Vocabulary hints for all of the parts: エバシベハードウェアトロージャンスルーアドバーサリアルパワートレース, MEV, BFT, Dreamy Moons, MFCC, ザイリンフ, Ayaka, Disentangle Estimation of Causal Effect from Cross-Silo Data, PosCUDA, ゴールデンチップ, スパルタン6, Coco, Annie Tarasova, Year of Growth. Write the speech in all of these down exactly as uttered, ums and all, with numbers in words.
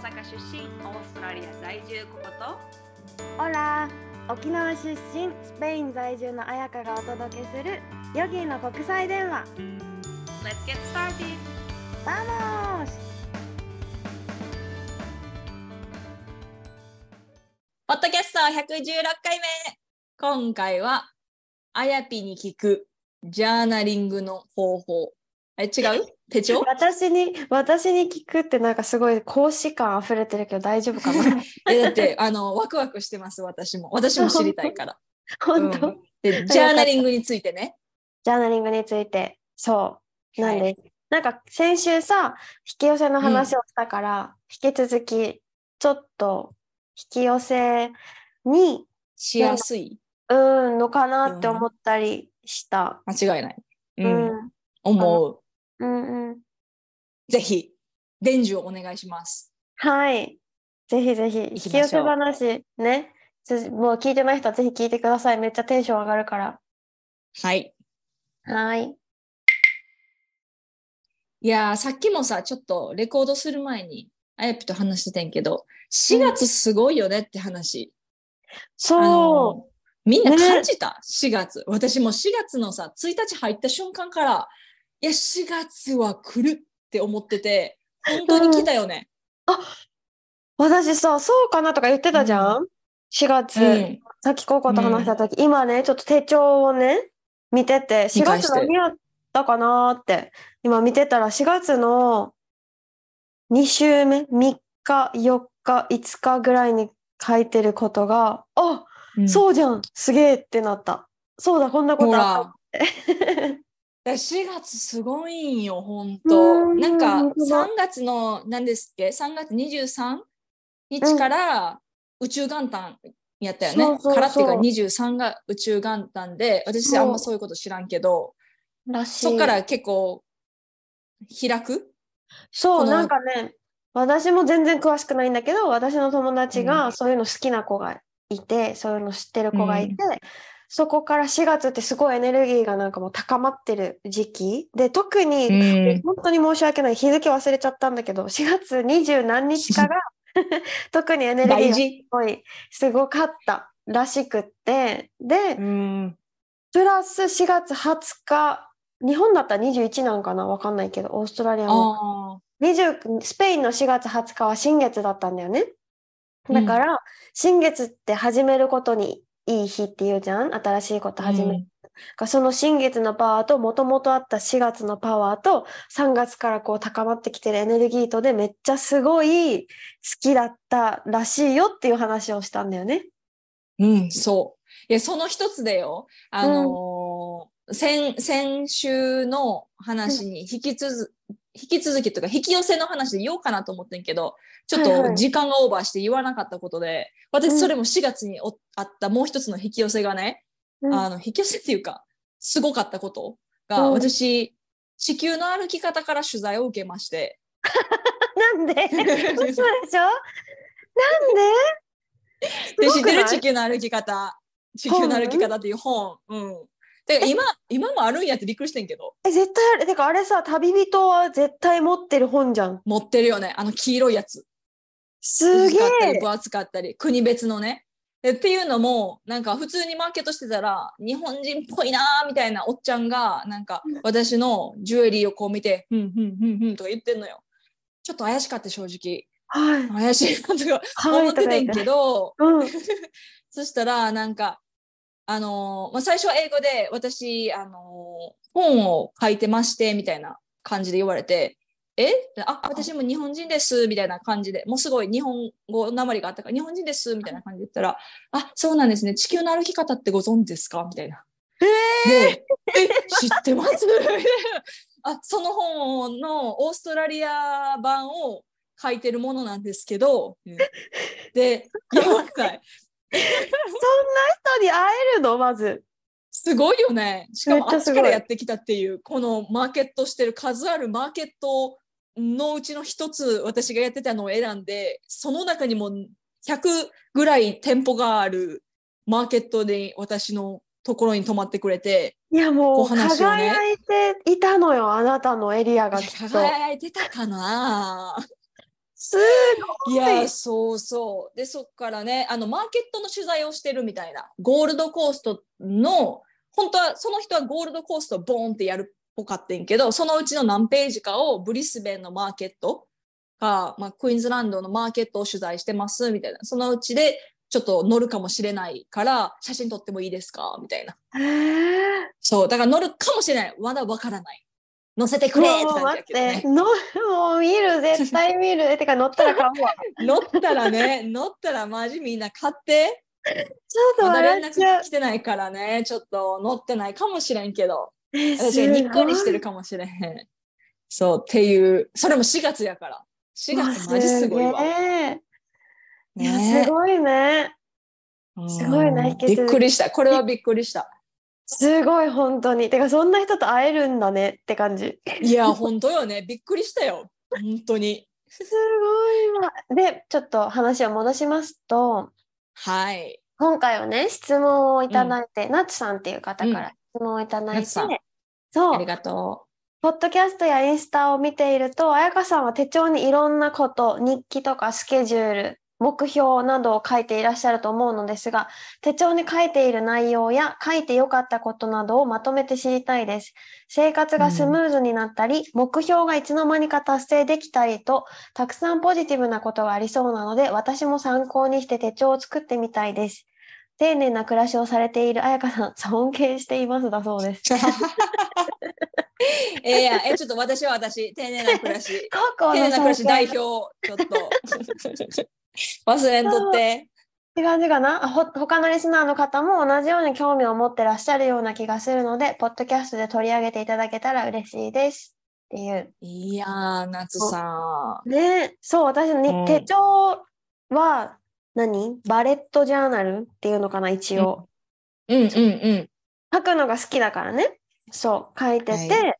大阪出身、オーストラリア在住ココと、オラ沖縄出身、スペイン在住の彩香がお届けするヨギーの国際電話。 Let's get started! Vamos! ポッドキャストひゃくじゅうろっかいめ、今回はあやぴに聞くジャーナリングの方法。え、違う？手帳？私に、私に聞くってなんかすごい講師感溢れてるけど大丈夫かな？え、だってあのワクワクしてます、私も。私も知りたいから。本当？うん、でジャーナリングについてね。ジャーナリングについて、そうなんです。はい、なんか先週さ、引き寄せの話をしたから、うん、引き続きちょっと引き寄せにしやすい、うんのかなって思ったりした。うん、間違いない。うん。うん、思う。うんうん。ぜひ伝授をお願いします。はい。ぜひぜひ引き寄せ話ね。もう聞いてない人はぜひ聞いてください。めっちゃテンション上がるから。はい。はい。いやー、さっきもさ、ちょっとレコードする前にあやぴと話してたんけど、しがつすごいよねって話。うん、そう。みんな感じた、ね、しがつ。私もしがつのさ、ついたち入った瞬間から、いや、しがつは来るって思ってて、本当に来たよね。うん、あ、私さ、そうかなとか言ってたじゃん、うん、しがつ、うん、さっき高校と話した時、うん、今ねちょっと手帳をね見ててしがつ何やったかなーって今見てたらしがつのに週目みっかよっかいつかぐらいに書いてることがあ、うん、そうじゃんすげーってなった。そうだこんなことあったってしがつすごいんよ本当。なんかさんがつの何ですっけさんがつにじゅうさんにちから、うん、宇宙元旦やったよね。そうそうそう、からっていうかにじゅうさんが宇宙元旦で、私あんまそういうこと知らんけど、らしい。そっから結構開く。そう、なんかね、私も全然詳しくないんだけど、私の友達がそういうの好きな子がいて、うん、そういうの知ってる子がいて、うん、そこからしがつってすごいエネルギーがなんかもう高まってる時期で、特に、うん、本当に申し訳ない、日付忘れちゃったんだけどしがつにじゅう何日かが特にエネルギーがすごいすごかったらしくって、で、うん、プラスしがつはつか、日本だったらにじゅういちなんかな分かんないけど、オーストラリアもにじゅう、スペインのしがつはつかは新月だったんだよね。だから、うん、新月って始めることにいい日っていうじゃん、新しいこと始める、うん、その新月のパワーともともとあったしがつのパワーとさんがつからこう高まってきてるエネルギーとでめっちゃすごい好きだったらしいよっていう話をしたんだよね。うん、そう。いや、その一つでよ、あのーうん、先、先週の話に引き続、うん、引き続きとか引き寄せの話で言おうかなと思ってんけど、ちょっと時間がオーバーして言わなかったことで、はいはい、私それもしがつにおあったもう一つの引き寄せがね、うん、あの引き寄せっていうかすごかったことが、うん、私地球の歩き方から取材を受けましてなんで嘘でしょなんで知ってる地球の歩き方地球の歩き方っていう本、うんてか 今, 今もあるんやってびっくりしてんけど。え、絶対ある。てかあれさ、旅人は絶対持ってる本じゃん。持ってるよね。あの黄色いやつ。すげえ。分厚かったり、国別のね。っていうのも、なんか普通にマーケットしてたら、日本人っぽいなーみたいなおっちゃんが、なんか私のジュエリーをこう見て、うん、うん、うん、うんとか言ってんのよ。ちょっと怪しかった、正直。はい。怪しいなとか思っててんけど、うん、そしたら、なんか、あのーまあ、最初は英語で私、あのー、本を書いてましてみたいな感じで言われて、えあ私も日本人ですみたいな感じで、もうすごい日本語なまりがあったから日本人ですみたいな感じで言ったら、あそうなんですね、地球の歩き方ってご存知ですかみたいな、えー、でえ知ってますあその本のオーストラリア版を書いてるものなんですけど、うん、でよんかいそんな人に会えるのまずすごいよね。しかもあっちからやってきたっていう、このマーケットしてる数あるマーケットのうちの一つ、私がやってたのを選んで、その中にもひゃくぐらい店舗があるマーケットで私のところに泊まってくれて、いやもう、ね、輝いていたのよ、あなたのエリアがきっと輝いてたかなすごい。いや、そうそう。で、そっからね、あの、マーケットの取材をしてるみたいな。ゴールドコーストの、本当は、その人はゴールドコーストをボーンってやるっぽかってんけど、そのうちの何ページかをブリスベンのマーケットか、まあ、クイーンズランドのマーケットを取材してます、みたいな。そのうちで、ちょっと乗るかもしれないから、写真撮ってもいいですかみたいな。そう、だから乗るかもしれない。まだわからない。乗せてくれって感じだけどね。もう見る、絶対見る。てか乗ったら買うわ。乗ったらね、乗ったらマジみんな買って。ちょっと笑っちゃう。まだ連絡来てないからね、ちょっと乗ってないかもしれんけど。私がにっこりしてるかもしれへん。そう、っていう。それもしがつやから。しがつマジすごいわ。いや、すごいね。すごいな、びっくりした。これはびっくりした。すごい、本当に。てか、そんな人と会えるんだねって感じ。いや、本当よね。びっくりしたよ。本当に。すごいわ。で、ちょっと話を戻しますと、はい。今回はね、質問をいただいて、うん、ナツさんっていう方から質問をいただいて、うん、そう。ありがとう。ポッドキャストやインスタを見ていると、彩香さんは手帳にいろんなこと、日記とかスケジュール、目標などを書いていらっしゃると思うのですが、手帳に書いている内容や書いてよかったことなどをまとめて知りたいです。生活がスムーズになったり、うん、目標がいつの間にか達成できたりと、たくさんポジティブなことがありそうなので、私も参考にして手帳を作ってみたいです。丁寧な暮らしをされている彩香さん、尊敬していますだそうです。えー、いやえちょっと私は私、丁寧な暮らし、丁寧な暮らし代表、ちょっと。忘れんとってって感じかな。ほ他のリスナーの方も同じように興味を持ってらっしゃるような気がするので、ポッドキャストで取り上げていただけたら嬉しいですっていう。いやー、夏さんね。そう、私の、ね、うん、手帳は何バレットジャーナルっていうのかな、一応、うん、うんうんうん書くのが好きだからね。そう書いてて、はい、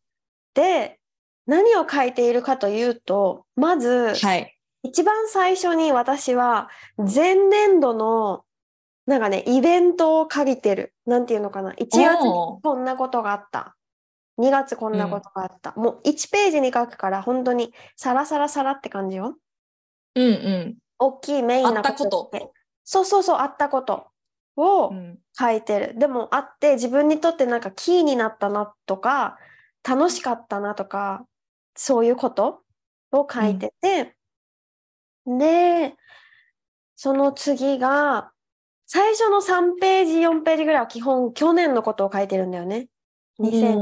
で何を書いているかというと、まず、はい、一番最初に私は前年度のなんかね、イベントを書いてる。なんていうのかな。いちがつにこんなことがあった。にがつこんなことがあった。うん、もういちページに書くから本当にサラサラサラって感じよ。うんうん。大きいメインなこと。あったこと。そうそうそう、あったことを書いてる。うん、でもあって自分にとってなんかキーになったなとか、楽しかったなとか、そういうことを書いてて、うん、で、その次が、最初のさんページ、よんページぐらいは基本去年のことを書いてるんだよね。にせん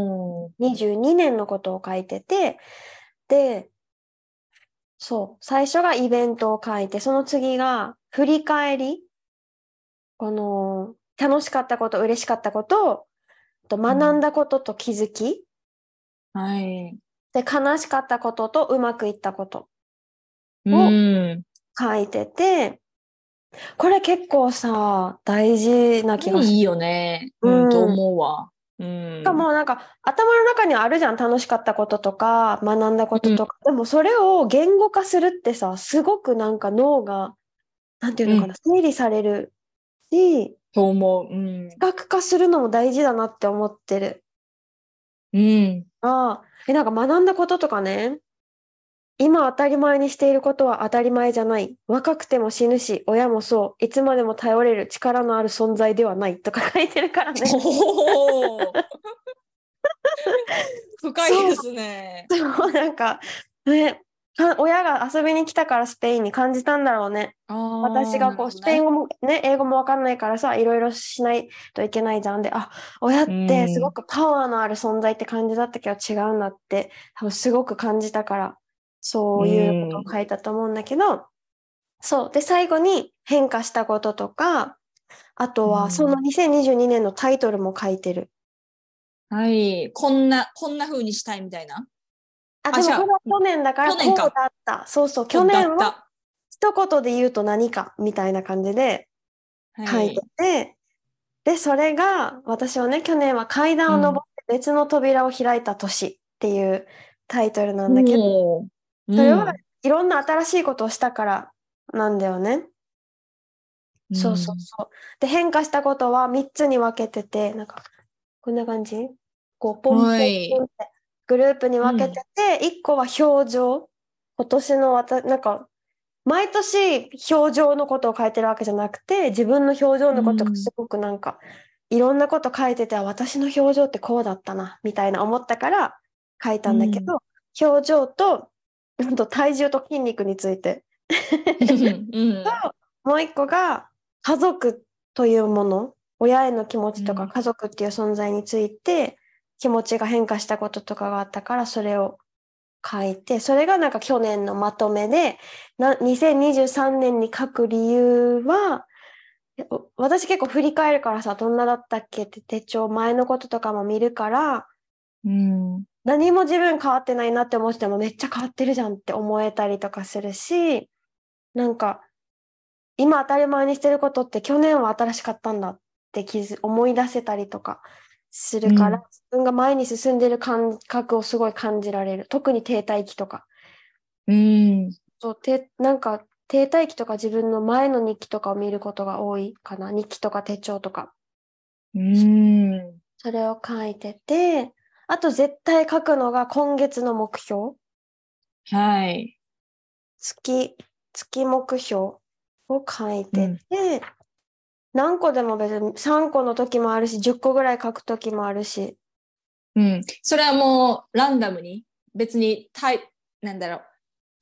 にじゅうにねんのことを書いてて、で、そう、最初がイベントを書いて、その次が振り返り。この、楽しかったこと、嬉しかったこと、と学んだことと気づき。うん、はい。で、悲しかったこととうまくいったこと。を書いてて、うん、これ結構さ、大事な気がする。いいよね。うん、うん、と思うわ。うん。しかもなんか、頭の中にあるじゃん。楽しかったこととか、学んだこととか。うん、でもそれを言語化するってさ、すごくなんか脳が、なんていうのかな、うん、整理されるし、と思う。うん。視覚化するのも大事だなって思ってる。うん。ああ。え、なんか学んだこととかね。今当たり前にしていることは当たり前じゃない。若くても死ぬし、親もそう。いつまでも頼れる力のある存在ではないとか書いてるからね。おー深いですね。そう、なんか、ね、親が遊びに来たからスペインに感じたんだろうね。私がこう、スペイン語も、ね、英語も分かんないからさ、いろいろしないといけないじゃんで、あ、親ってすごくパワーのある存在って感じだったけど違うんだって、多分すごく感じたから。そういうことを書いたと思うんだけど、うん、そう。で、最後に変化したこととか、あとはそのにせんにじゅうにねんのタイトルも書いてる。うん、はい。こんな、こんな風にしたいみたいな。あ、でもこれは去年だからこうだった。そうそう。去年は一言で言うと何かみたいな感じで書いてて、はい、で、それが私はね、去年は階段を登って別の扉を開いた年っていうタイトルなんだけど、うん、それはいろんな新しいことをしたからなんだよね。うん、そうそうそう。で、変化したことはみっつに分けてて、なんか、こんな感じ？こう、ポンポンポンってグループに分けてて、いっこは表情。今年のわた、なんか、毎年表情のことを書いてるわけじゃなくて、自分の表情のことがすごくなんか、うん、いろんなこと書いてて、私の表情ってこうだったなみたいな思ったから書いたんだけど、うん、表情と体重と筋肉についてうん、もう一個が家族というもの、親への気持ちとか家族っていう存在について気持ちが変化したこととかがあったから、それを書いて、それがなんか去年のまとめで、なにせんにじゅうさんねんに書く理由は、私結構振り返るからさ、どんなだったっけって手帳、前のこととかも見るから、うん、何も自分変わってないなって思ってもめっちゃ変わってるじゃんって思えたりとかするし、なんか今当たり前にしてることって去年は新しかったんだって気づ思い出せたりとかするから、うん、自分が前に進んでる感覚をすごい感じられる。特に停滞期とか、うん、そうてなんか停滞期とか自分の前の日記とかを見ることが多いかな。日記とか手帳とか、うん、それを書いてて、あと絶対書くのが今月の目標、はい、月月目標を書いてて、うん、何個でも別にさんこの時もあるしじゅっこぐらい書く時もあるし、うん、それはもうランダムに、別になんだろう、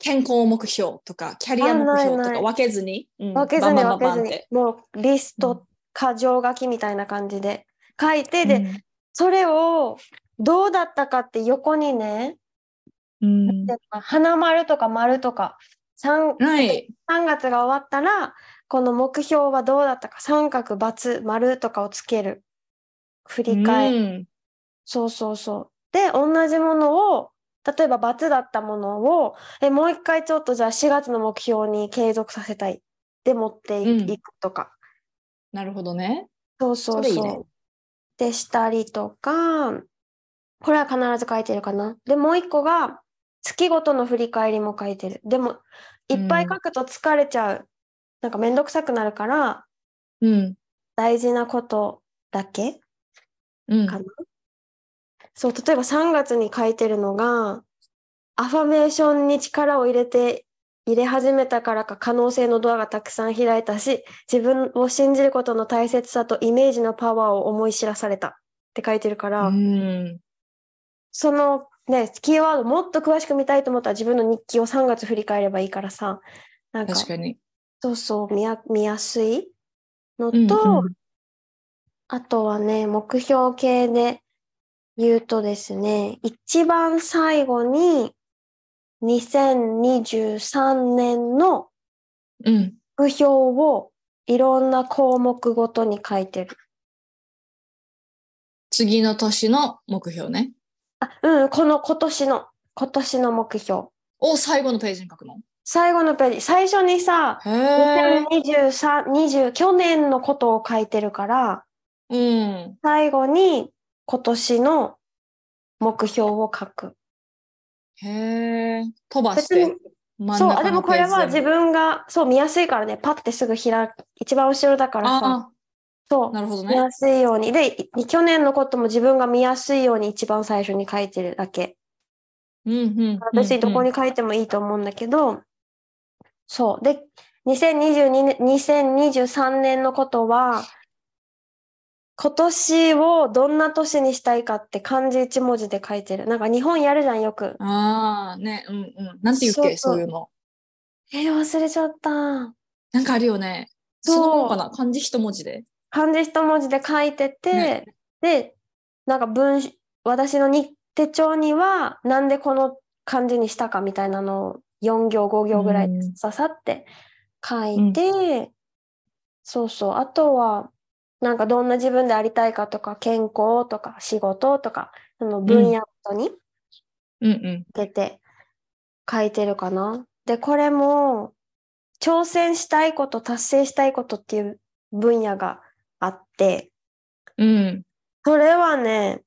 健康目標とかキャリア目標とか分けずに分けずに分けずにもうリスト箇条書きみたいな感じで書いて、で、うん、それをどうだったかって横にね、うん、花丸とか丸とか 3,、はい、さんがつが終わったらこの目標はどうだったか、三角×丸とかをつける、振り返る、うん、そうそうそう。で同じものを、例えば×だったものをえもう一回ちょっとじゃあしがつの目標に継続させたいで持っていくとか、うん、なるほどね、そうそうそう、それいいね、でしたりとか、これは必ず書いてるかな。でもう一個が月ごとの振り返りも書いてる。でもいっぱい書くと疲れちゃう、うん、なんかめんどくさくなるから、うん、大事なことだけかな、うん、そう。例えばさんがつに書いてるのが、アファメーションに力を入れて入れ始めたからか可能性のドアがたくさん開いたし、自分を信じることの大切さとイメージのパワーを思い知らされたって書いてるから、うん、そのね、キーワードもっと詳しく見たいと思ったら自分の日記をさんがつ振り返ればいいからさ、なんか確かにそうそう見や、見やすいのと、うんうん、あとはね、目標系で言うとですね、一番最後ににせんにじゅうさんねんの目標をいろんな項目ごとに書いてる。次の年の目標ね。うん、この今年の今年の目標を最後のページに書くの。最後のページ、最初にさ、にせんにじゅうさん、にじゅう去年のことを書いてるから、うん、最後に今年の目標を書く。へー、飛ばして真ん中のページ。そう、でもこれは自分がそう見やすいからね、パッてすぐ開く、一番後ろだからさ。そう、なるほどね、見やすいように。で去年のことも自分が見やすいように一番最初に書いてるだけ、うんうんうんうん、別にどこに書いてもいいと思うんだけど、そうでにせんにじゅうにねんにせんにじゅうさんねんのことは、今年をどんな年にしたいかって漢字一文字で書いてる。なんか日本やるじゃんよく。ああね、うんうん、なんて言うっけ、そういうの、えー、忘れちゃった、なんかあるよね。そう、そのもんかな、漢字一文字で漢字一文字で書いてて、ね、でなんか文私のに手帳にはなんでこの漢字にしたかみたいなのをよん行ご行ぐらいでささって書いて、うん、そうそう、あとはなんかどんな自分でありたいかとか、健康とか仕事とか、その分野ごとに出て書いてるかな、うんうん、でこれも挑戦したいこと達成したいことっていう分野があって、うん、それはね、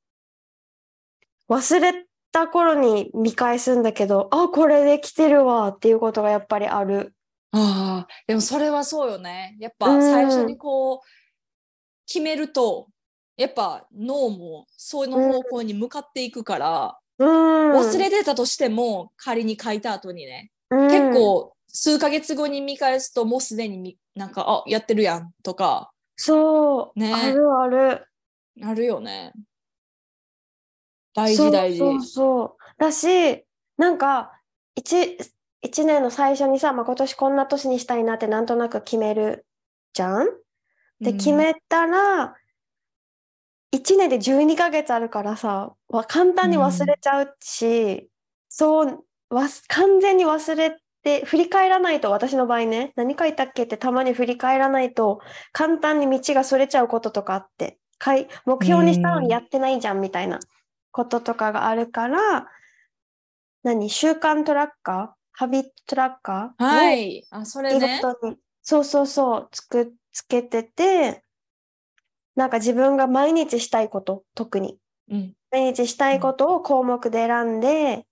忘れた頃に見返すんだけど、あ、これできてるわっていうことがやっぱりある。ああ、でもそれはそうよね。やっぱ最初にこう、うん、決めるとやっぱ脳もその方向に向かっていくから、うん、忘れてたとしても仮に書いた後にね、うん、結構数ヶ月後に見返すともうすでになんかあやってるやんとかそう、ね、あるあるあるよね。大事大事。そうそうそうだしなんか 1, 1年の最初にさ、まあ、今年こんな年にしたいなってなんとなく決めるじゃん。で決めたら、うん、いちねんでじゅうにかげつあるからさ簡単に忘れちゃうし、うん、そうわ完全に忘れて振り返らないと私の場合ね何書いたっけってたまに振り返らないと簡単に道がそれちゃうこととかあってかい目標にしたのにやってないじゃんみたいなこととかがあるから何習慣トラッカーハビットトラッカーはいあそれねそうそうそうつくつけててなんか自分が毎日したいこと特に、うん、毎日したいことを項目で選んで、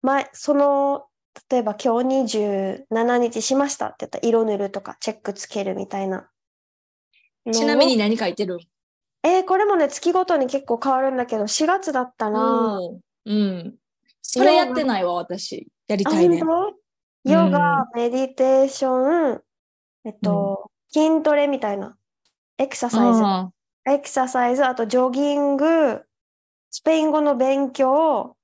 ま、その例えば今日にじゅうしちにちしましたって言ったら色塗るとかチェックつけるみたいな。ちなみに何書いてる？えー、これもね月ごとに結構変わるんだけどしがつだったら、うんうん、それやってないわ私やりたいね。ヨガ、メディテーション、えっとうん、筋トレみたいなエクササイズエクササイズあとジョギングスペイン語の勉強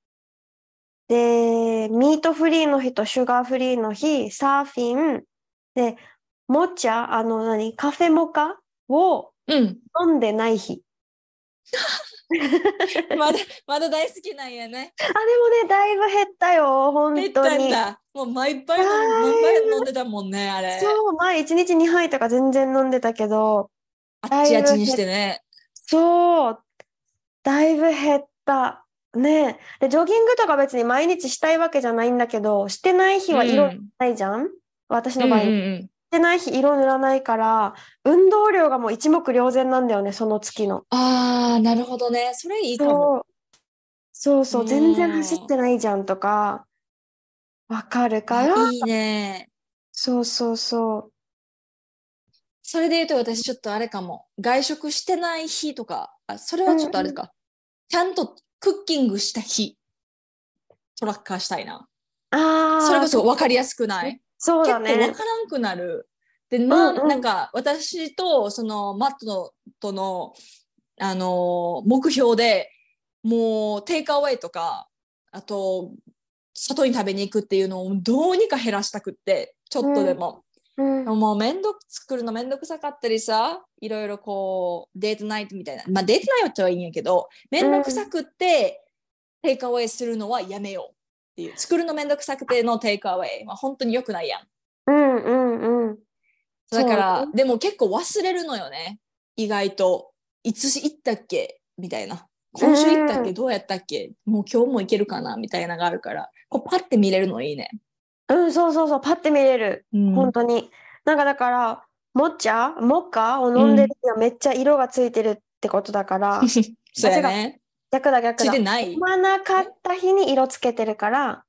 でミートフリーの日とシュガーフリーの日サーフィンでモチャあの何カフェモカを飲んでない日、うん、まだまだ大好きなんやね。あでもねだいぶ減ったよ本当に減ったんだもう毎杯飲んでたもんねあれそう前いちにちにはいとか全然飲んでたけどあっちあっちにしてねそうだいぶ減ったねでジョギングとか別に毎日したいわけじゃないんだけどしてない日は色ないじゃん、うん、私の場合、うんうんうん、してない日色塗らないから運動量がもう一目瞭然なんだよねその月の。あーなるほどねそれいいかも。そうそうそう全然走ってないじゃんとかわかるからいいね。そうそうそうそれで言うと私ちょっとあれかも外食してない日とかあそれはちょっとあれか、うん、ちゃんとクッキングした日トラッカーしたいな。あそれこそ分かりやすくないそうだね結構分からんくなるで、まあうんうん、なんか私とそのマットとの、あのー、目標でもうテイクアウェイとかあと外に食べに行くっていうのをどうにか減らしたくってちょっとでも、うんうん、もうめんどく作るのめんどくさかったりさいろいろこうデートナイトみたいなまあデートナイトはいいんやけどめんどくさくって、うん、テイクアウェイするのはやめようっていう作るのめんどくさくてのテイクアウェイは本当に良くないやん。うんうんうんだからでも結構忘れるのよね意外といつ行ったっけみたいな今週行ったっけ、うん、どうやったっけもう今日も行けるかなみたいなのがあるからこうパッて見れるのいいね。うんそうそうそうパッて見れる、うん、本当になんかだからモッチャモッカを飲んでるにはめっちゃ色がついてるってことだから、うん、そうやね逆だ逆だついてない飲まなかった日に色つけてるから、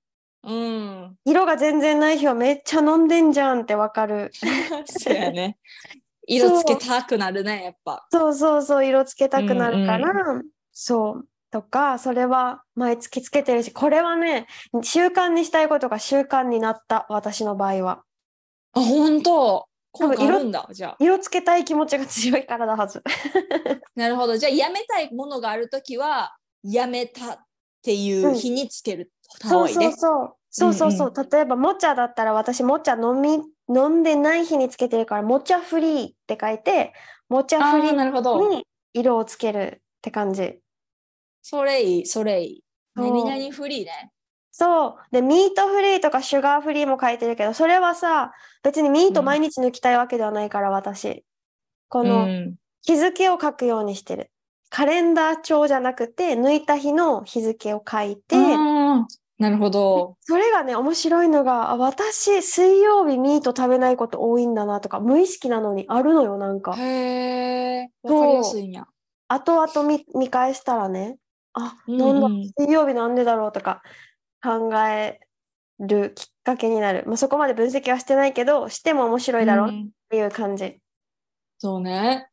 うん、色が全然ない日はめっちゃ飲んでんじゃんってわかるそうやね色つけたくなるねやっぱそうそうそう色つけたくなるから、うんうん、そうとかそれは毎月つけてるしこれはね習慣にしたいことが習慣になった私の場合は。あ本当効果あるんだ。じゃあ色つけたい気持ちが強いからだはずなるほどじゃあやめたいものがあるときはやめたっていう日につける、うん、そうそうそうそうそうそう、うんうん、例えばもちゃだったら私もちゃ飲み飲んでない日につけてるからもちゃフリーって書いてもちゃフリーに色をつけるって感じ。それいいそれいい何々フリーね。そうでミートフリーとかシュガーフリーも書いてるけどそれはさ別にミート毎日抜きたいわけではないから、うん、私この日付を書くようにしてるカレンダー帳じゃなくて抜いた日の日付を書いて。あなるほどそれがね面白いのが私水曜日ミート食べないこと多いんだなとか無意識なのにあるのよなんか。へーわかりやすいんや。後々 見, 見返したらねあ、なんだ、水曜日なんでだろうとか考えるきっかけになる、まあ、そこまで分析はしてないけどしても面白いだろうっていう感じ、うん、そうね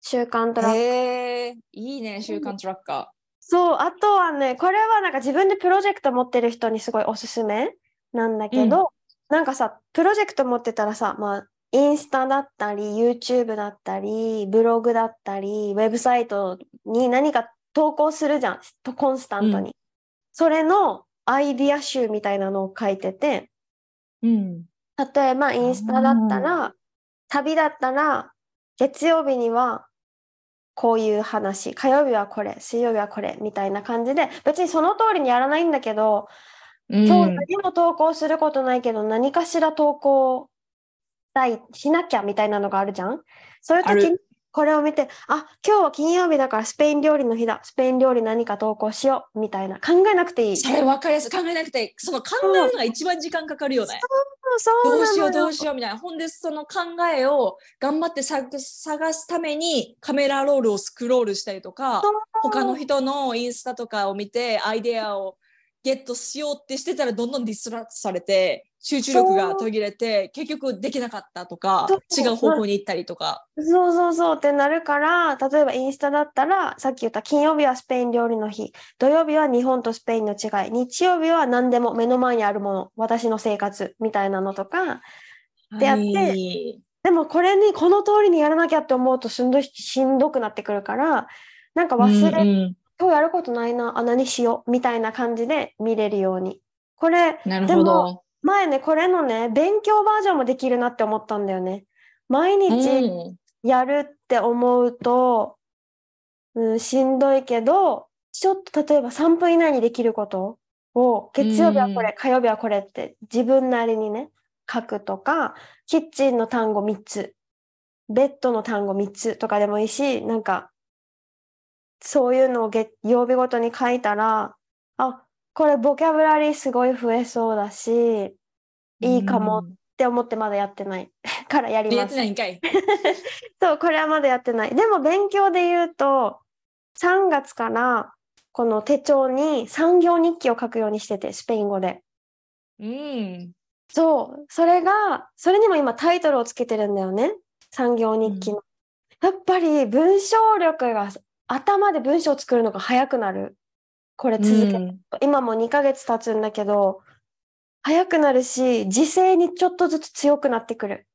習慣トラッカー、えー、いいね習慣トラッカー、うん、そうあとはねこれはなんか自分でプロジェクト持ってる人にすごいおすすめなんだけど、うん、なんかさ、プロジェクト持ってたらさ、まあ、インスタだったり YouTube だったりブログだったりウェブサイトに何か投稿するじゃん、とコンスタントに、うん、それのアイディア集みたいなのを書いてて、うん、例えばインスタだったら旅だったら月曜日にはこういう話、火曜日はこれ、水曜日はこれみたいな感じで、別にその通りにやらないんだけど、うん、今日何も投稿することないけど何かしら投稿したい、しなきゃみたいなのがあるじゃん。そういう時にこれを見て、 あ, あ今日は金曜日だからスペイン料理の日だ、スペイン料理何か投稿しようみたいな、考えなくていい。それ分かりやすい、考えなくていい。その考えるのが一番時間かかるよね。そうそう、どうしようどうしようみたいな。ほんでその考えを頑張って探すためにカメラロールをスクロールしたりとか、他の人のインスタとかを見てアイデアをゲットしようってしてたら、どんどんディストラクトされて集中力が途切れて結局できなかったとか違う方向に行ったりとか、そうそうそうってなるから、例えばインスタだったらさっき言った金曜日はスペイン料理の日、土曜日は日本とスペインの違い、日曜日は何でも目の前にあるもの、私の生活みたいなのとかでやって、はい、でもこれにこの通りにやらなきゃって思うとしんどい、しんどくなってくるから、なんか忘れ、うんうん、今日やることないな、あ、何しようみたいな感じで見れるように。これ、なるほど。でも前ね、これのね、勉強バージョンもできるなって思ったんだよね。毎日やるって思うと、うんうん、しんどいけど、ちょっと例えばさんぷん以内にできることを、月曜日はこれ、うん、火曜日はこれって自分なりにね、書くとか、キッチンの単語みっつ、ベッドの単語みっつとかでもいいし、なんか、そういうのを月曜日ごとに書いたら、あ、これボキャブラリーすごい増えそうだし、いいかもって思って、まだやってないからやります。やってないんかい。そう、これはまだやってない。でも勉強で言うと、さんがつからこの手帳に産業日記を書くようにしてて、スペイン語で。うん。そう、それが、それにも今タイトルをつけてるんだよね。産業日記の。うん、やっぱり文章力が、頭で文章を作るのが早くなる。これ続ける、うん、今もにかげつ経つんだけど、早くなるし、時勢にちょっとずつ強くなってくる。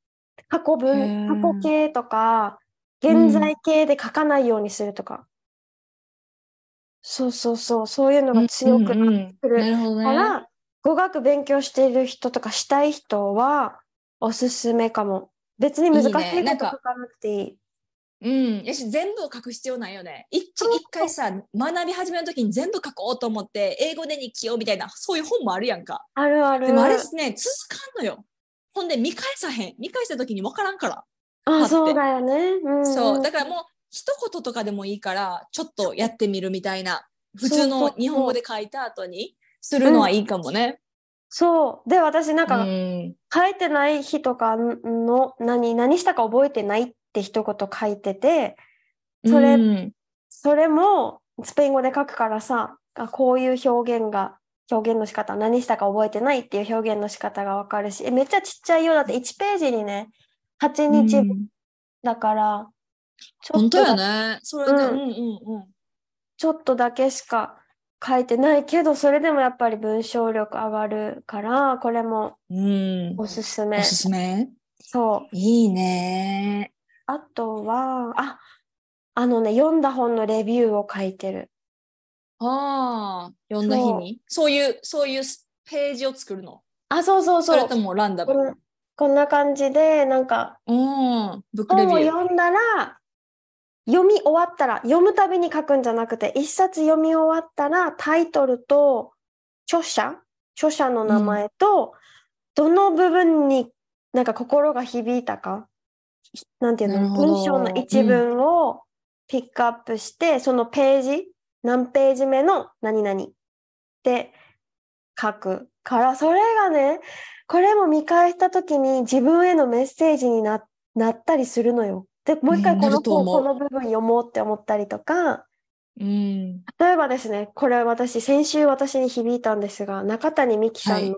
過去文、過去形とか現在形で書かないようにするとか、うん、そうそうそう、そういうのが強くなってくるから、うんうんうん、なるほどね、語学勉強している人とかしたい人はおすすめかも。別に難しいこと書かなくていい。いいね、うん、やし全部を書く必要ないよね。一気一回さ、学び始めの時に全部書こうと思って英語で日記をみたいな、そういう本もあるやんか。あるある。でもあれですね、続かんのよ。ほんで見返さへん、見返した時に分からんから。あ、そうだよね、うん、そうだからもう一言とかでもいいからちょっとやってみるみたいな、普通の日本語で書いた後にするのはいいかもね、うん、そうで、私なんか、うん、書いてない日とかの何何したか覚えてないって一言書いてて、それ、うん、それもスペイン語で書くからさ、あ、こういう表現が、表現の仕方、何したか覚えてないっていう表現の仕方がわかるし、え、めっちゃちっちゃいよ。だっていちページにね、はちにちぶんだから、うん、ちょっと本当よね、それで、うんうんうんうん、ちょっとだけしか書いてないけど、それでもやっぱり文章力上がるから、これもおすすめ。うん、おすすめ。そう。いいね。あとは、あ、あのね、読んだ本のレビューを書いてる。ああ、読んだ日にそう、そういう、そういうページを作るの。あ、そうそうそう。それともランダム。こん、こんな感じで、なんか、うん、ブックレビュー。本を読んだら、読み終わったら、読むたびに書くんじゃなくて、一冊読み終わったら、タイトルと著者、著者の名前と、うん、どの部分になんか心が響いたか。なんていうの、文章の一文をピックアップして、うん、そのページ、何ページ目の何々って書くから、それがね、これも見返した時に自分へのメッセージに な, なったりするのよ。で、もう一回このこの部分読もうって思ったりとか、うん、例えばですね、これ私、先週私に響いたんですが、中谷美紀さんの、はい、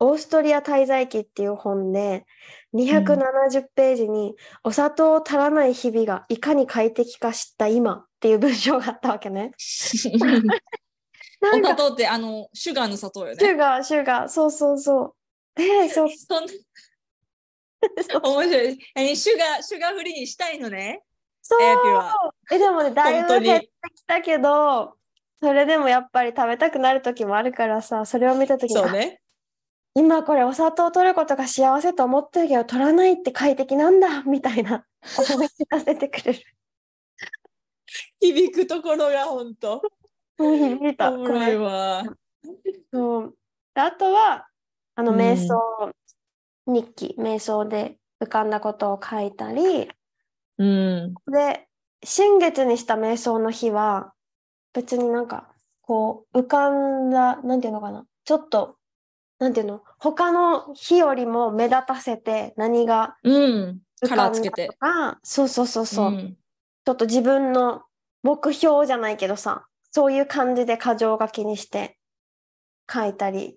オーストリア滞在記っていう本でにひゃくななじゅうページに、お砂糖を足らない日々がいかに快適か知った今っていう文章があったわけね。お砂糖ってあのシュガーの砂糖よね。シュガー、シュガー、そうそうそう。えー、そうそんな面白い。え、シュガーシュガーフリーにしたいのね。そう。え、でもね、だいぶ減ってきたけど、それでもやっぱり食べたくなる時もあるからさ、それを見た時に、そうね、今これお砂糖を取ることが幸せと思ってるけど取らないって快適なんだみたいな思い知らせてくれる。響くところが本当。もう響いた。これは。そう。あとはあの瞑想、うん、日記、瞑想で浮かんだことを書いたり、うん、で新月にした瞑想の日は別になんかこう浮かんだ、なんていうのかな、ちょっとなんていうの、他の日よりも目立たせて何が浮かんだとか、うん、そうそうそうそう、うん、ちょっと自分の目標じゃないけどさ、そういう感じで箇条書きにして書いたり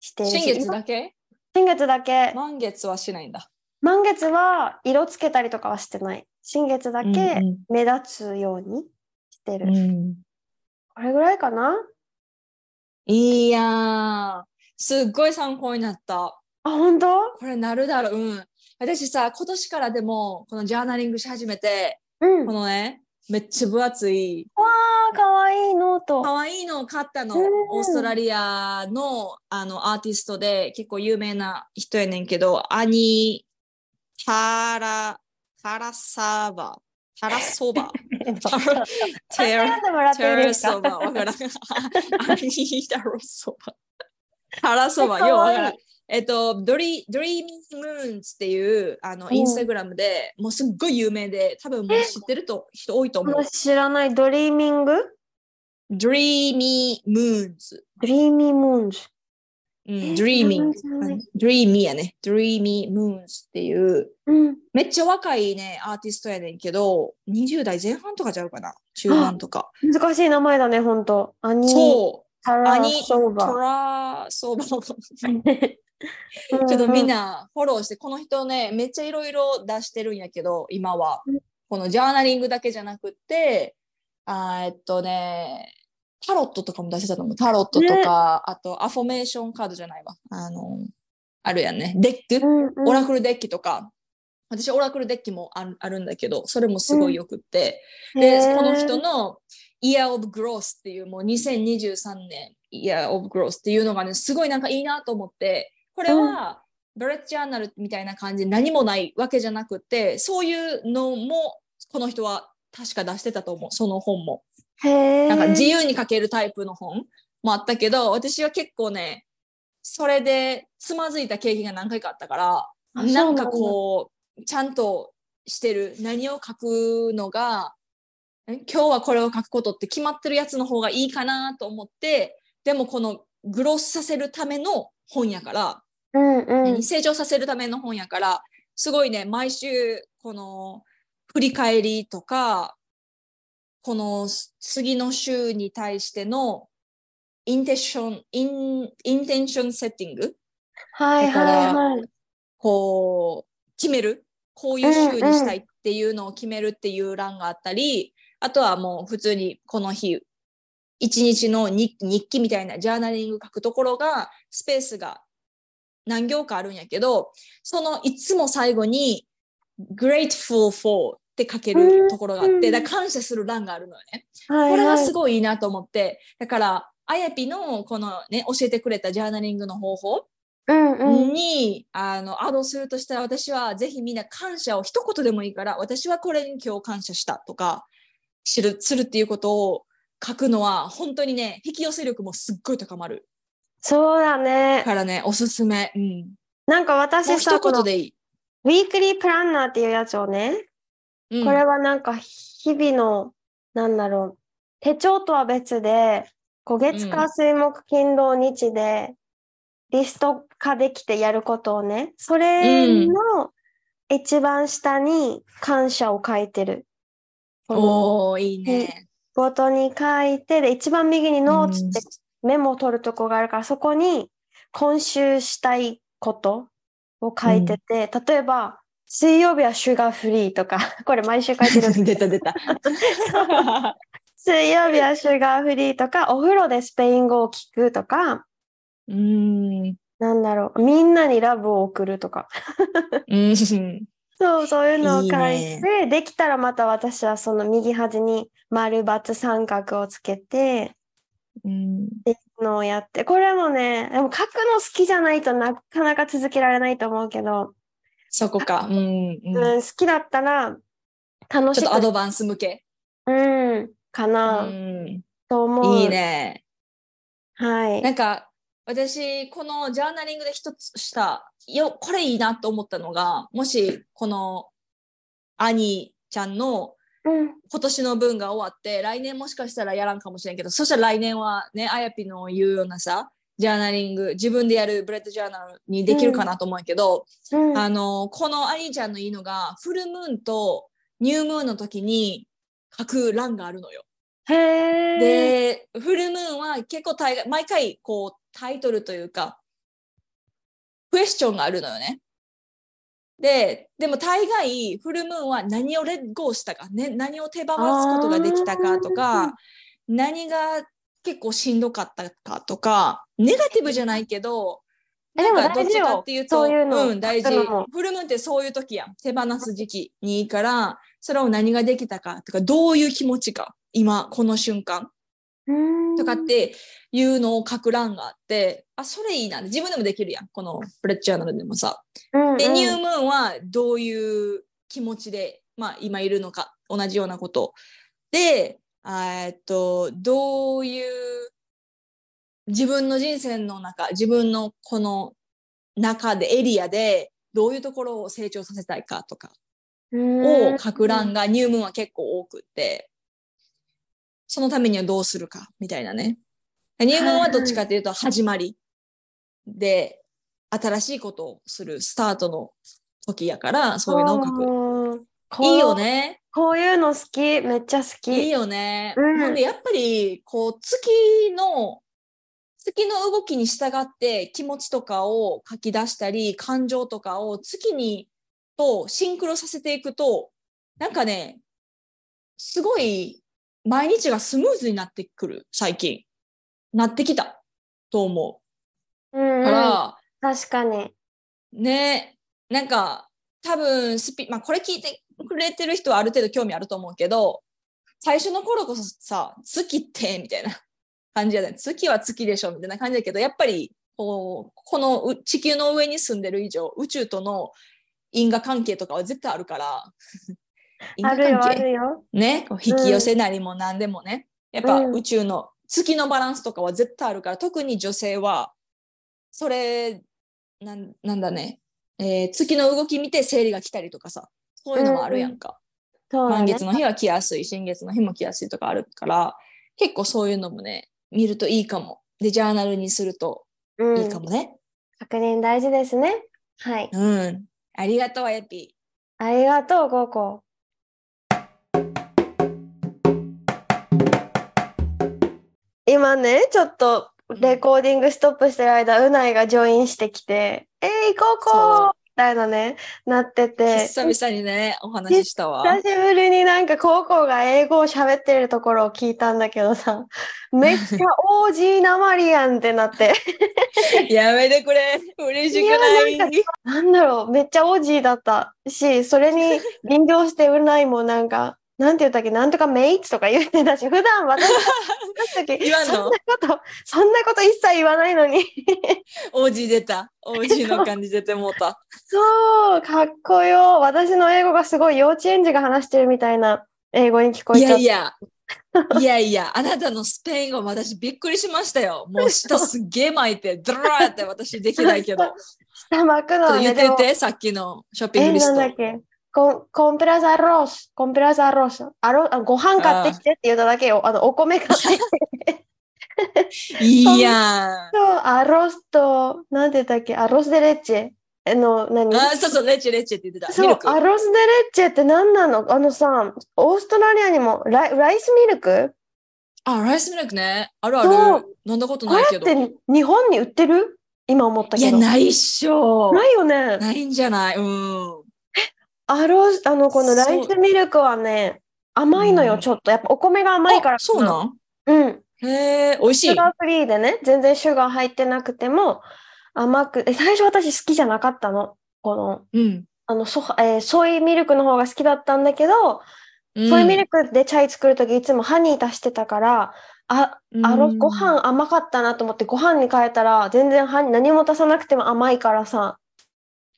してる。新月だけ？新月だけ。満月はしないんだ。満月は色つけたりとかはしてない。新月だけ目立つようにしてる。うんうん、これぐらいかな？いやー、すっごい参考になった。あ、本当？これなるだろう。うん。私さ、今年からでもこのジャーナリングし始めて、うん、このね、めっちゃ分厚い。わー、かわいいノート。かわいいのを買ったの。うん、オーストラリアのあのアーティストで結構有名な人やねんけど、アニー・タラ・タラサーバー。タラソバ。テラソバ。わからん。アニー・タラソバ。タラソバ、ようわからん。えっと、ドリーミームーンっていうあのインスタグラムで、うん、もうすっごい有名で、多分もう知ってると人多いと思う。知らない。ドリーミング？ドリーミームーンズ。ドリーミームーンズ。うん、ドリーミング。ドリーミーやね。ドリーミームーンズっていう、うん、めっちゃ若いね、アーティストやねんけど、にじゅう代前半とかちゃうかな。中盤とか。難しい名前だね、ほんと。アニー・タラソーバ。トラソーバ。ちょっとみんなフォローして、この人ね、めっちゃいろいろ出してるんやけど、今はこのジャーナリングだけじゃなくて、あえっとね、タロットとかも出してたと思う。タロットとか、ね、あとアフォメーションカードじゃないわ、あのあるやんね、デッキ、うんうん、オラクルデッキとか、私オラクルデッキもあ る, あるんだけど、それもすごいよくって、うん、でこの人のイヤーオブグロースっていう、もうにせんにじゅうさんねんイヤーオブグロースっていうのがね、すごいなんかいいなと思って、これはブレッジャーナルみたいな感じで何もないわけじゃなくて、そういうのもこの人は確か出してたと思う、その本も。へー。なんか自由に書けるタイプの本もあったけど、私は結構ね、それでつまずいた経験が何回かあったから、なんかこうちゃんとしてる、何を書くのが、今日はこれを書くことって決まってるやつの方がいいかなと思って、でもこのグロスさせるための本やから、うんうん、成長させるための本やから、すごいね、毎週この振り返りとか、この次の週に対してのインテンション、イン、インテンションセッティング、はいはいはい、こう決める、こういう週にしたいっていうのを決めるっていう欄があったり、うんうん、あとはもう普通にこの日一日の日記みたいな、ジャーナリング書くところが、スペースが何行かあるんやけど、そのいつも最後に grateful for って書けるところがあって、だから感謝する欄があるのよね。はいはい、これがすごいいいなと思って、だから、あやぴのこのね、教えてくれたジャーナリングの方法に、うんうん、あの、アドするとしたら、私はぜひみんな感謝を一言でもいいから、私はこれに今日感謝したとか、知る、するっていうことを、書くのは本当にね、引き寄せ力もすっごい高まる。そうだね。からね、おすすめ。うん、なんか私さ、一言でいい。ウィークリープランナーっていうやつをね、うん、これはなんか日々の、なんだろう、手帳とは別で、月火水木金土日でリスト化できてやることをね、それの一番下に感謝を書いてる。うん、おー、いいね。ごとに書いて、で一番右にノーツってメモを取るとこがあるから、うん、そこに今週したいことを書いてて、うん、例えば水曜日はシュガーフリーとか、これ毎週書いてるんです。出た出た。水曜日はシュガーフリーとか、お風呂でスペイン語を聞くとか、うーん、なんだろう、みんなにラブを送るとかそう、そういうのを書いて、いいね、できたらまた私はその右端に丸×三角をつけて、うん、っていうのをやって、これもね、でも書くの好きじゃないとなかなか続けられないと思うけど、そこか、うんうんうん、好きだったら楽しく、ちょっとアドバンス向け、うん、かな、うん、と思う。いいね。はい。なんか私このジャーナリングで一つしたよ、これいいなと思ったのが、もしこのアニーちゃんの今年の分が終わって、うん、来年もしかしたらやらんかもしれんけど、そしたら来年はね、あやぴの言うようなさ、ジャーナリング、自分でやるブレッドジャーナルにできるかなと思うけど、うんうん、あのこのアニーちゃんのいいのが、フルムーンとニュームーンの時に書く欄があるのよ。へー。でフルムーンは結構大概毎回こうタイトルというかクエスチョンがあるのよね。で、でも大概フルムーンは何をレッドしたか、ね、何を手放すことができたかとか、何が結構しんどかったかとか、ネガティブじゃないけど、なんかどっちかっていうと、うん、大事。フルムーンってそういう時やん。手放す時期にいいから、それを何ができたかとか、どういう気持ちか、今、この瞬間とかっていうのを書く欄があって、あ、それいいな。自分でもできるやん。このブレッドジャーナルでもさ。うんうん、で、ニュームーンはどういう気持ちで、まあ、今いるのか、同じようなこと。で、えっと、どういう、自分の人生の中、自分のこの中でエリアでどういうところを成長させたいかとかを書く欄がニュームーンは結構多くって、そのためにはどうするかみたいなね。ニュームーンはどっちかというと始まりで新しいことをするスタートの時やから、そういうのを書く。いいよね。こういうの好き、めっちゃ好き。いいよね、うん、なんでやっぱりこう月の月の動きに従って気持ちとかを書き出したり、感情とかを月にとシンクロさせていくと、なんかね、すごい毎日がスムーズになってくる、最近なってきたと思う。うんうん、から確かにね、なんか多分スピ、まあこれ聞いてくれてる人はある程度興味あると思うけど、最初の頃こそさ、月ってみたいな感じじゃない、月は月でしょみたいな感じだけど、やっぱりこうこの地球の上に住んでる以上、宇宙との因果関係とかは絶対あるから因果関係あるよ、あるよ、ね、こう引き寄せなりも何でもね、うん、やっぱ宇宙の月のバランスとかは絶対あるから、特に女性はそれ な, なんだね、えー、月の動き見て生理が来たりとかさ、そういうのもあるやんか、うんうん、そうだね、満月の日は来やすい、新月の日も来やすいとかあるから、結構そういうのもね見るといいかも。で、ジャーナルにするといいかもね。うん、確認大事ですね。はい。うん。ありがとう、エピ。ありがとう、ココ。今ね、ちょっとレコーディングストップしてる間、うん、うないがジョインしてきて、えい、ココみたいなね、なってて。久々にね、お話ししたわ。久しぶりになんか高校が英語を喋ってるところを聞いたんだけどさ、めっちゃオージーなまりやんってなって。やめてくれ。嬉しくない。いや、なんか、なんだろう、めっちゃオージーだったし、それに臨場してうないもなんか、なんて言ったっけ、なんとかメイツとか言ってたし、普段私の時そんなことそんなこと一切言わないのにオージー出た、オージーの感じ出てもうた。そう、かっこよ。私の英語がすごい幼稚園児が話してるみたいな英語に聞こえちゃった。いやいやいやいや、あなたのスペイン語私びっくりしましたよ。もう舌すっげえ巻いてドラーって私できないけど舌巻くのね。言って言って、さっきのショッピングリスト、えー、なんだっけ、コンプラザロス、コンプラザロス、あろ、ご飯買ってきてって言っただけよ。あ, あの、お米買ってきて。いやー。そう、アロスと、なんて言ったっけ、アロスデレッチェ。えの、何？あ、そうそう、レッチェレッチェって言ってた。そう、アロスデレッチェって何なの？あのさ、オーストラリアにもライ、ライスミルク？あ、ライスミルクね。あるある。飲んだことないけど。これって日本に売ってる？今思ったけど。いや、ないっしょ。ないよね。ないんじゃない？うん。アロー、あのこのライスミルクはね、甘いのよ、うん、ちょっとやっぱお米が甘いから。そうなん？うん。へえ、美味しい。シュガーフリーでね、全然シュガー入ってなくても甘く、え、最初私好きじゃなかったの。この、うん、あの、ソ、えー、ソイミルクの方が好きだったんだけど、うん、ソイミルクでチャイ作るときいつもハニー足してたから、あ、あの、ご飯甘かったなと思ってご飯に変えたら、全然ハニー何も足さなくても甘いからさ。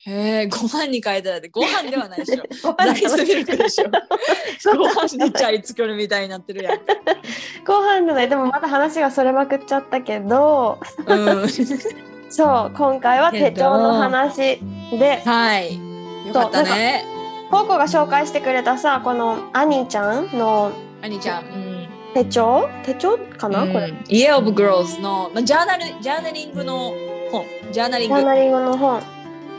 へえ、ご飯に変えたらって、ご飯ではないでしょ。ライスミルクでしょ。ご飯にチャイ作るみたいになってるやん。ご飯のね、でもまた話がそれまくっちゃったけど、うん、そう、今回は手帳の話で。はい。よかったね。コウコが紹介してくれたさ、このアニーちゃんの。アニーちゃん。うん、手帳手帳かな、うん、これ。Year of Girls の、まあ、ジャーナル、ジャーナリングの本。ジャーナリング。ジャーナリングの本。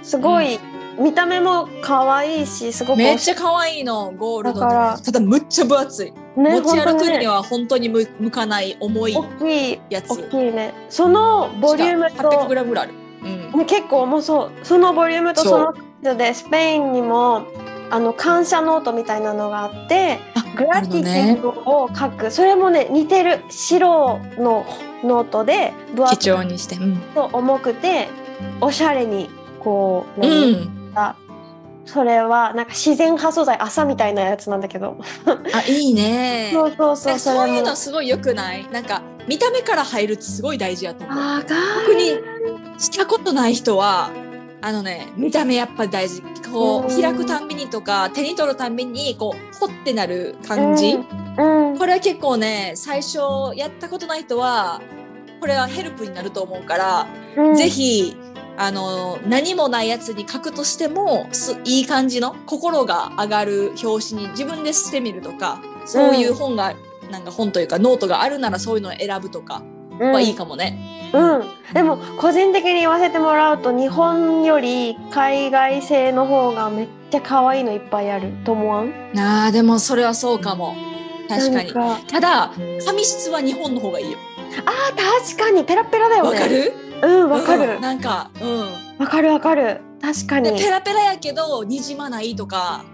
すごい、うん、見た目も可愛いし、すごくめっちゃ可愛いの、ゴールドの。ただむっちゃ分厚い、ね、持ち歩くには本当に向かない重いやつ。大きいね。そのボリュームと はっぴゃくグラム ぐらいある、うんね、結構重そう。そのボリュームとそのサイズで、スペインにもあの感謝ノートみたいなのがあって、グラティティブを書く、ね、それもね似てる白のノートで分厚くにして、うん、重くておしゃれにこう、うん、それはなんか自然派素材、麻みたいなやつなんだけどあ、いいね。そうそうそう、そういうのすごい良くない？なんか見た目から入るってすごい大事やと思う。あ、特にしたことない人はあのね、見た目やっぱ大事。こう、うん、開くたんびにとか手に取るたんびにこうホッてなる感じ、うんうん、これは結構ね、最初やったことない人はこれはヘルプになると思うから、うん、ぜひあの何もないやつに書くとしてもすいい感じの心が上がる表紙に自分でしてみるとか、そういう本が、うん、なんか本というかノートがあるならそういうのを選ぶとかはいいかもね、うん、うん、でも個人的に言わせてもらうと、日本より海外製の方がめっちゃ可愛いのいっぱいあると思わん？あー、でもそれはそうかも。確かに。ただ紙質は日本の方がいいよ。あー、確かにペラペラだよね。わかる？うん、わかる。うん、なんか、うん、わかるわかる。確かに。ペラペラやけどにじまないとか、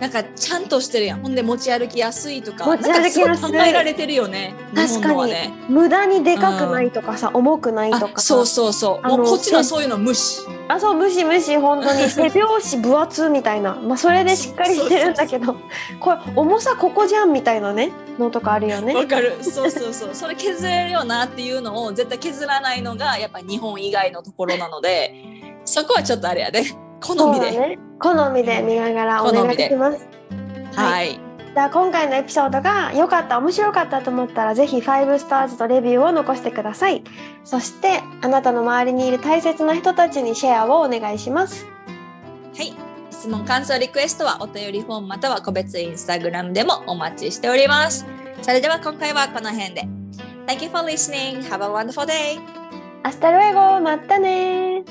なんかちゃんとしてるやん。ほんで持ち歩きやすいとか、持ち歩きやすい。考えられてるよね。確かに、日本のはね。無駄にでかくないとかさ、うん、重くないとか。そうそうそう。もうこっちのそういうの無視。あ、そう、無視無視、本当に。背表紙分厚みたいな。まあそれでしっかりしてるんだけど、そうそうそうこれ重さここじゃんみたいなね。のとかあるよね。わかる。そうそうそう。それ削れるよなっていうのを絶対削らないのがやっぱ日本以外のところなので、そこはちょっとあれやで、ね。好みで、ね、好みで見ながらお願いします。はい。はい、じゃあ今回のエピソードが良かった、面白かったと思ったら、ぜひごスターズとレビューを残してください。そしてあなたの周りにいる大切な人たちにシェアをお願いします。はい。質問、感想、リクエストはお便りフォームまたは個別インスタグラムでもお待ちしております。それでは今回はこの辺で。Thank you for listening. Have a wonderful day. Hasta luego. またね。